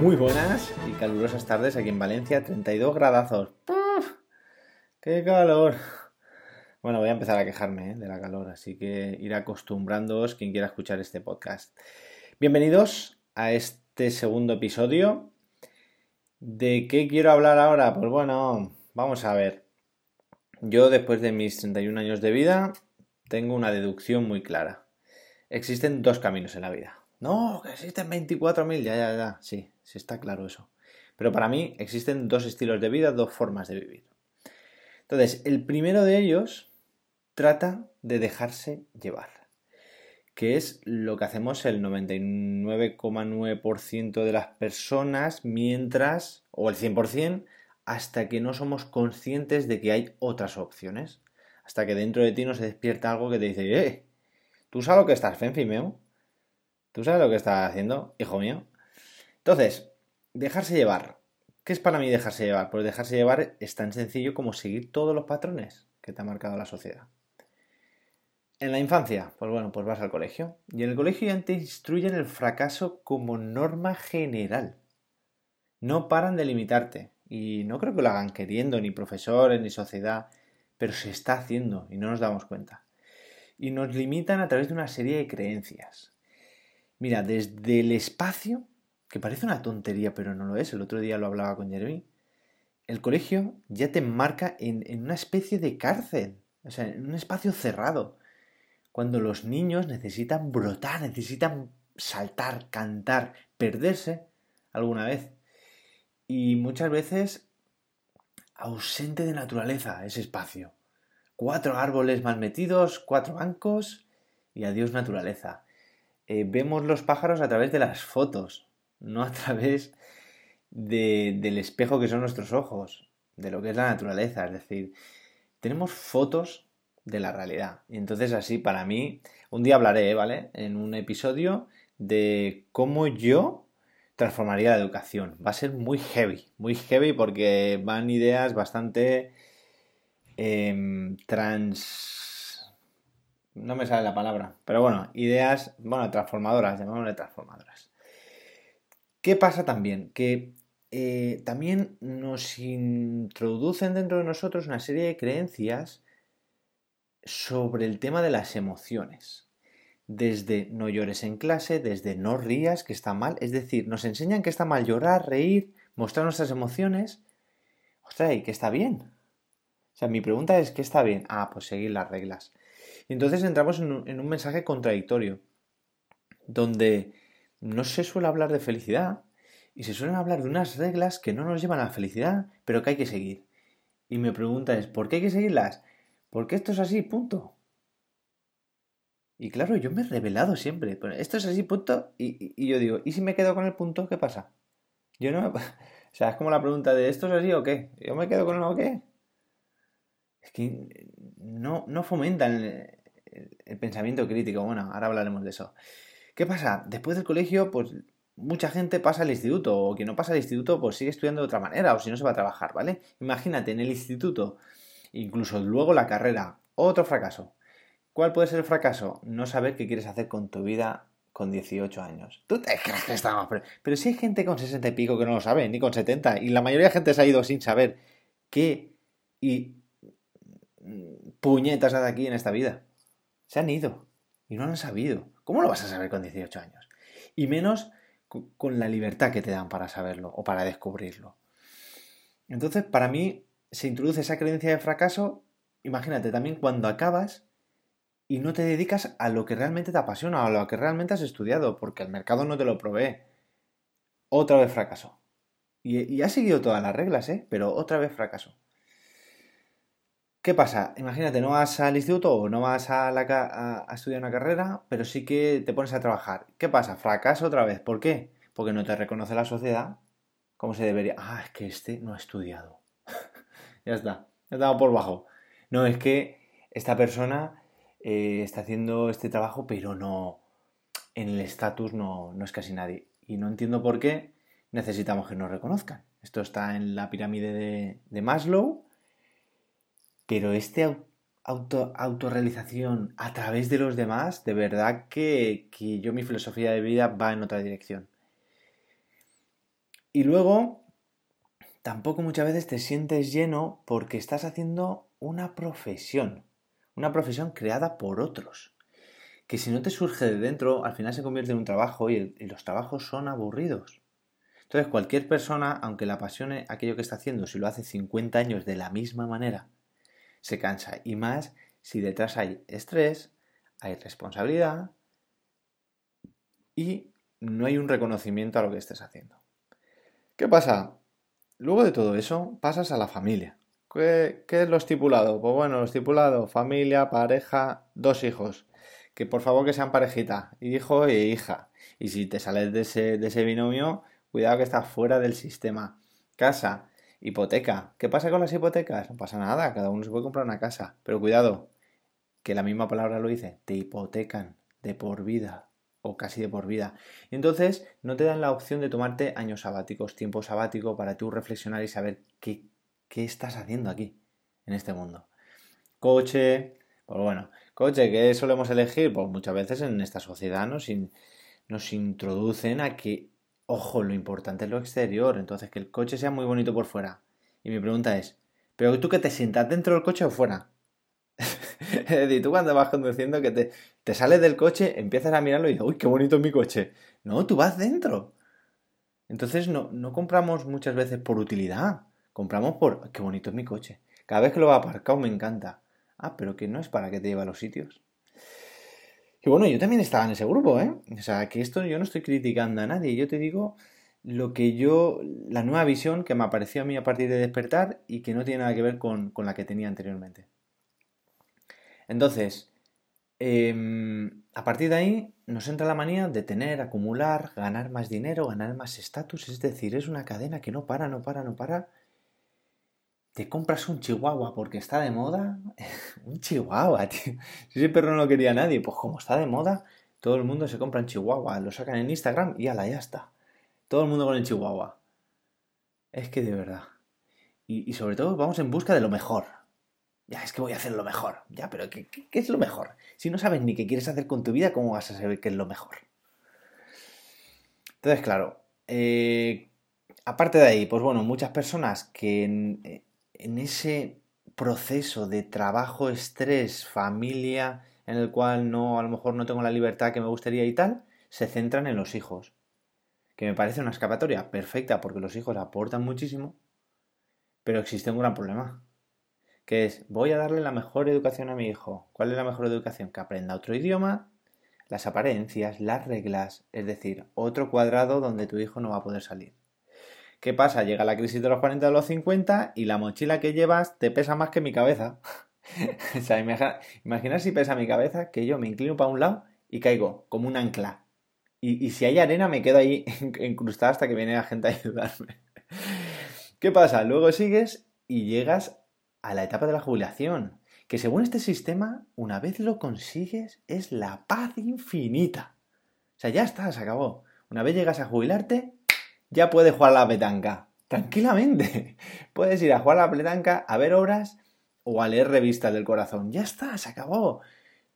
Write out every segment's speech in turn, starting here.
muy buenas y calurosas tardes aquí en Valencia, 32 gradazos. ¡Puf! ¡Qué calor! Bueno, voy a empezar a quejarme de la calor, así que ir acostumbrándoos quien quiera escuchar este podcast. Bienvenidos a este segundo episodio. ¿De qué quiero hablar ahora? Pues bueno, vamos a ver. Yo, después de mis 31 años de vida, tengo una deducción muy clara. Existen dos caminos en la vida. No, que existen 24.000, ya, sí está claro eso. Pero para mí existen dos estilos de vida, dos formas de vivir. Entonces, el primero de ellos trata de dejarse llevar, que es lo que hacemos el 99,9% de las personas mientras, o el 100%, hasta que no somos conscientes de que hay otras opciones. Hasta que dentro de ti no se despierta algo que te dice, ¿tú sabes lo que estás, Fenfimeo? ¿Tú sabes lo que estás haciendo, hijo mío? Entonces, dejarse llevar. ¿Qué es para mí dejarse llevar? Pues dejarse llevar es tan sencillo como seguir todos los patrones que te ha marcado la sociedad. En la infancia, pues vas al colegio. Y en el colegio ya te instruyen el fracaso como norma general. No paran de limitarte. Y no creo que lo hagan queriendo, ni profesores, ni sociedad. Pero se está haciendo y no nos damos cuenta. Y nos limitan a través de una serie de creencias. Mira, desde el espacio, que parece una tontería, pero no lo es, el otro día lo hablaba con Jeremy, el colegio ya te enmarca en una especie de cárcel, o sea, en un espacio cerrado, cuando los niños necesitan brotar, necesitan saltar, cantar, perderse alguna vez. Y muchas veces ausente de naturaleza ese espacio. 4 árboles mal metidos, 4 bancos y adiós naturaleza. Vemos los pájaros a través de las fotos, no a través del espejo que son nuestros ojos, de lo que es la naturaleza. Es decir, tenemos fotos de la realidad. Y entonces así, para mí, un día hablaré, ¿vale?, en un episodio de cómo yo transformaría la educación. Va a ser muy heavy porque van ideas bastante No me sale la palabra, pero bueno, ideas, transformadoras, llamémosle transformadoras. ¿Qué pasa también? Que también nos introducen dentro de nosotros una serie de creencias sobre el tema de las emociones. Desde no llores en clase, desde no rías, que está mal. Es decir, nos enseñan que está mal llorar, reír, mostrar nuestras emociones. ¡Ostras! ¿Y qué está bien? O sea, mi pregunta es, ¿qué está bien? Ah, pues seguir las reglas. Y entonces entramos en un mensaje contradictorio, donde no se suele hablar de felicidad y se suelen hablar de unas reglas que no nos llevan a la felicidad, pero que hay que seguir. Y mi pregunta es, ¿por qué hay que seguirlas? Porque esto es así, punto. Y claro, yo me he rebelado siempre. Pero esto es así, punto, y yo digo, ¿y si me quedo con el punto? ¿Qué pasa? Yo no me... O sea, es como la pregunta de, ¿esto es así o qué? ¿Yo me quedo con lo qué? Es que no fomentan el pensamiento crítico. Bueno, ahora hablaremos de eso. ¿Qué pasa? Después del colegio, pues mucha gente pasa al instituto, o quien no pasa al instituto, pues sigue estudiando de otra manera, o si no se va a trabajar, ¿vale? Imagínate, en el instituto, incluso luego la carrera, otro fracaso. ¿Cuál puede ser el fracaso? No saber qué quieres hacer con tu vida con 18 años. ¿Tú te crees que está más? Pero si hay gente con 60 y pico que no lo sabe, ni con 70, y la mayoría de gente se ha ido sin saber qué y puñetas de aquí en esta vida. Se han ido y no lo han sabido. ¿Cómo lo vas a saber con 18 años? Y menos con la libertad que te dan para saberlo o para descubrirlo. Entonces, para mí, se introduce esa creencia de fracaso, imagínate, también cuando acabas y no te dedicas a lo que realmente te apasiona, a lo que realmente has estudiado, porque el mercado no te lo provee. Otra vez fracaso. Y has seguido todas las reglas, pero otra vez fracaso. ¿Qué pasa? Imagínate, no vas al instituto o no vas a estudiar una carrera, pero sí que te pones a trabajar. ¿Qué pasa? Fracaso otra vez. ¿Por qué? Porque no te reconoce la sociedad como se debería. Ah, es que este no ha estudiado. Ya está. Ya he dado por bajo. No, es que esta persona está haciendo este trabajo, pero no, en el estatus no es casi nadie. Y no entiendo por qué necesitamos que nos reconozcan. Esto está en la pirámide de Maslow. Pero autorrealización a través de los demás, de verdad que yo mi filosofía de vida va en otra dirección. Y luego, tampoco muchas veces te sientes lleno porque estás haciendo una profesión creada por otros, que si no te surge de dentro, al final se convierte en un trabajo y los trabajos son aburridos. Entonces, cualquier persona, aunque le apasione aquello que está haciendo, si lo hace 50 años de la misma manera, se cansa. Y más si detrás hay estrés, hay responsabilidad y no hay un reconocimiento a lo que estés haciendo. ¿Qué pasa? Luego de todo eso, pasas a la familia. ¿Qué es lo estipulado? Pues bueno, lo estipulado, familia, pareja, 2 hijos. Que por favor que sean parejita, hijo e hija. Y si te sales de ese binomio, cuidado que estás fuera del sistema. Casa, hipoteca. ¿Qué pasa con las hipotecas? No pasa nada, cada uno se puede comprar una casa. Pero cuidado, que la misma palabra lo dice, te hipotecan de por vida o casi de por vida. Y entonces no te dan la opción de tomarte años sabáticos, tiempo sabático para tú reflexionar y saber qué estás haciendo aquí, en este mundo. Coche, pues bueno, coche que solemos elegir, pues muchas veces en esta sociedad nos introducen a que ojo, lo importante es lo exterior, entonces que el coche sea muy bonito por fuera. Y mi pregunta es, ¿pero tú que te sientas dentro del coche o fuera? Es decir, tú cuando vas conduciendo que te sales del coche, empiezas a mirarlo y dices, uy, qué bonito es mi coche. No, tú vas dentro. Entonces no compramos muchas veces por utilidad, compramos por, qué bonito es mi coche. Cada vez que lo va aparcado me encanta. Ah, pero que no es para que te lleve a los sitios. Y bueno, yo también estaba en ese grupo, ¿eh? O sea, que esto yo no estoy criticando a nadie. Yo te digo la nueva visión que me apareció a mí a partir de despertar y que no tiene nada que ver con la que tenía anteriormente. Entonces, a partir de ahí nos entra la manía de tener, acumular, ganar más dinero, ganar más estatus. Es decir, es una cadena que no para. Te compras un chihuahua porque está de moda. Un chihuahua, tío. Si ese perro no lo quería nadie, pues como está de moda, todo el mundo se compra un chihuahua, lo sacan en Instagram y ala, ya está. Todo el mundo con el chihuahua. Es que de verdad. Y sobre todo vamos en busca de lo mejor. Ya, es que voy a hacer lo mejor. Ya, pero ¿qué es lo mejor? Si no sabes ni qué quieres hacer con tu vida, ¿cómo vas a saber qué es lo mejor? Entonces, claro, aparte de ahí, pues bueno, muchas personas que en ese proceso de trabajo, estrés, familia, en el cual a lo mejor no tengo la libertad que me gustaría y tal, se centran en los hijos. Que me parece una escapatoria perfecta porque los hijos aportan muchísimo, pero existe un gran problema. Que es, voy a darle la mejor educación a mi hijo. ¿Cuál es la mejor educación? Que aprenda otro idioma, las apariencias, las reglas, es decir, otro cuadrado donde tu hijo no va a poder salir. ¿Qué pasa? Llega la crisis de los 40 a los 50 y la mochila que llevas te pesa más que mi cabeza. O sea, imaginar si pesa mi cabeza que yo me inclino para un lado y caigo como un ancla. Y si hay arena me quedo ahí incrustada hasta que viene la gente a ayudarme. ¿Qué pasa? Luego sigues y llegas a la etapa de la jubilación. Que según este sistema, una vez lo consigues, es la paz infinita. O sea, ya está, se acabó. Una vez llegas a jubilarte, ya puedes jugar a la petanca, tranquilamente. Puedes ir a jugar a la petanca, a ver obras o a leer revistas del corazón. Ya está, se acabó.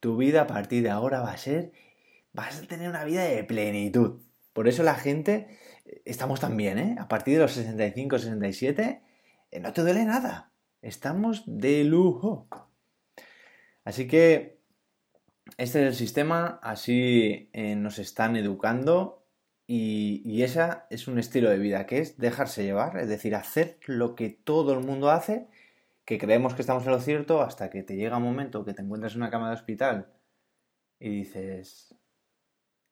Tu vida a partir de ahora vas a tener una vida de plenitud. Por eso la gente, estamos tan bien, ¿eh? A partir de los 65, 67, no te duele nada. Estamos de lujo. Así que este es el sistema, así nos están educando. Y esa es un estilo de vida, que es dejarse llevar, es decir, hacer lo que todo el mundo hace, que creemos que estamos en lo cierto, hasta que te llega un momento que te encuentras en una cama de hospital y dices,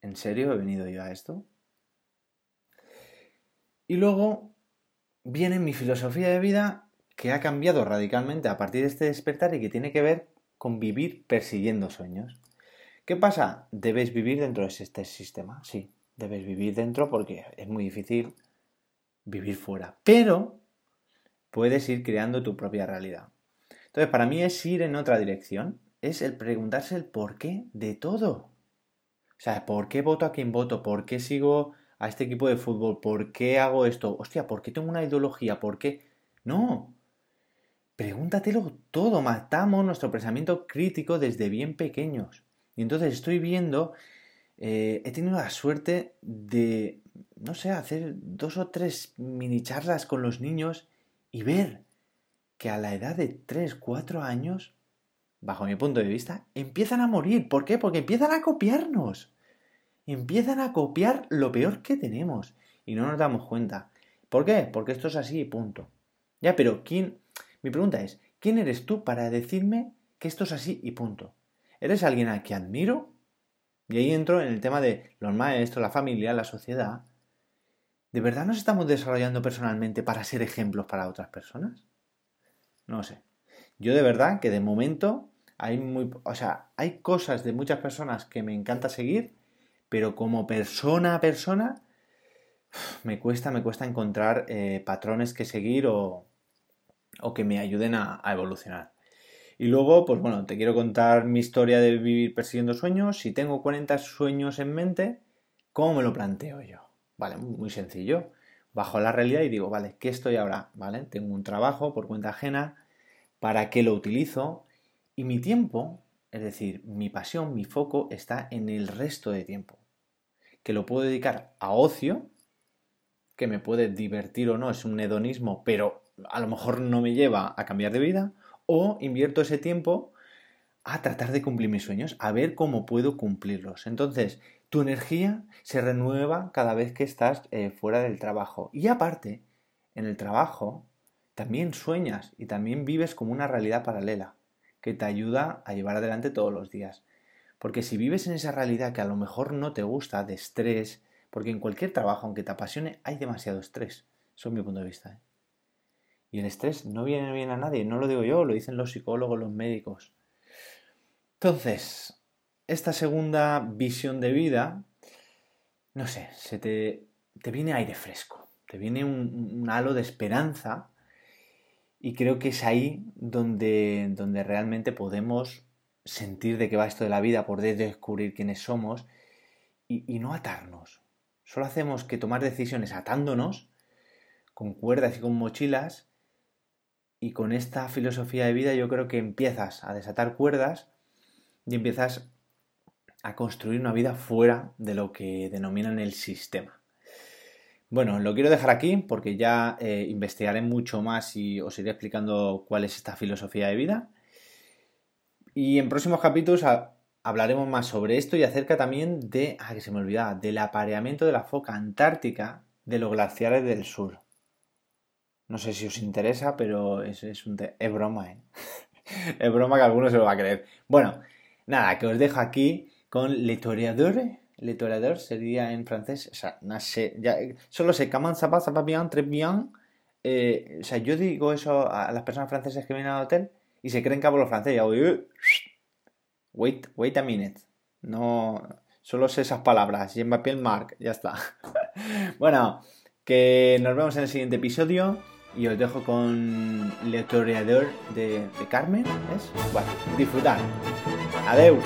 ¿en serio he venido yo a esto? Y luego viene mi filosofía de vida, que ha cambiado radicalmente a partir de este despertar y que tiene que ver con vivir persiguiendo sueños. ¿Qué pasa? Debes vivir dentro de este sistema, sí. Debes vivir dentro porque es muy difícil vivir fuera. Pero puedes ir creando tu propia realidad. Entonces, para mí es ir en otra dirección. Es el preguntarse el porqué de todo. O sea, ¿por qué voto a quien voto? ¿Por qué sigo a este equipo de fútbol? ¿Por qué hago esto? Hostia, ¿por qué tengo una ideología? ¿Por qué? No. Pregúntatelo todo. Matamos nuestro pensamiento crítico desde bien pequeños. Y entonces estoy viendo... he tenido la suerte de no sé, hacer 2 o 3 mini charlas con los niños y ver que a la edad de 3, 4 años, bajo mi punto de vista, empiezan a morir. ¿Por qué? Porque empiezan a copiarnos. Empiezan a copiar lo peor que tenemos y no nos damos cuenta. ¿Por qué? Porque esto es así, punto. Ya, pero mi pregunta es, ¿quién eres tú para decirme que esto es así y punto? ¿Eres alguien a quien admiro? Y ahí entro en el tema de los maestros, la familia, la sociedad. ¿De verdad nos estamos desarrollando personalmente para ser ejemplos para otras personas? No sé. Yo de verdad que de momento hay cosas de muchas personas que me encanta seguir, pero como persona a persona me cuesta encontrar patrones que seguir o que me ayuden a evolucionar. Y luego, pues bueno, te quiero contar mi historia de vivir persiguiendo sueños. Si tengo 40 sueños en mente, ¿cómo me lo planteo yo? Vale, muy sencillo. Bajo la realidad y digo, vale, ¿qué estoy ahora? Vale, tengo un trabajo por cuenta ajena, ¿para qué lo utilizo? Y mi tiempo, es decir, mi pasión, mi foco está en el resto de tiempo, que lo puedo dedicar a ocio, que me puede divertir o no, es un hedonismo, pero a lo mejor no me lleva a cambiar de vida. O invierto ese tiempo a tratar de cumplir mis sueños, a ver cómo puedo cumplirlos. Entonces, tu energía se renueva cada vez que estás fuera del trabajo. Y aparte, en el trabajo también sueñas y también vives como una realidad paralela que te ayuda a llevar adelante todos los días. Porque si vives en esa realidad que a lo mejor no te gusta, de estrés, porque en cualquier trabajo, aunque te apasione, hay demasiado estrés. Eso es mi punto de vista, ¿eh? Y el estrés no viene bien a nadie, no lo digo yo, lo dicen los psicólogos, los médicos. Entonces, esta segunda visión de vida, no sé, te viene aire fresco, te viene un halo de esperanza y creo que es ahí donde realmente podemos sentir de qué va esto de la vida, poder descubrir quiénes somos y no atarnos. Solo hacemos que tomar decisiones atándonos con cuerdas y con mochilas. Y con esta filosofía de vida yo creo que empiezas a desatar cuerdas y empiezas a construir una vida fuera de lo que denominan el sistema. Bueno, lo quiero dejar aquí porque ya investigaré mucho más y os iré explicando cuál es esta filosofía de vida. Y en próximos capítulos hablaremos más sobre esto y acerca también del apareamiento de la foca antártica de los glaciares del sur. No sé si os interesa, pero es broma, ¿eh? Es broma que alguno se lo va a creer. Bueno, nada, que os dejo aquí con Le Toreador sería en francés, o sea, no sé, ya, solo sé, comment ça va, ça va bien, très bien. O sea, yo digo eso a las personas francesas que vienen al hotel y se creen que hablo francés y hago, wait a minute, no, solo sé esas palabras, je m'appelle Marc, ya está. Bueno, que nos vemos en el siguiente episodio. Y os dejo con Le Toreador de Carmen, ¿es? Bueno, disfrutad. Adeu.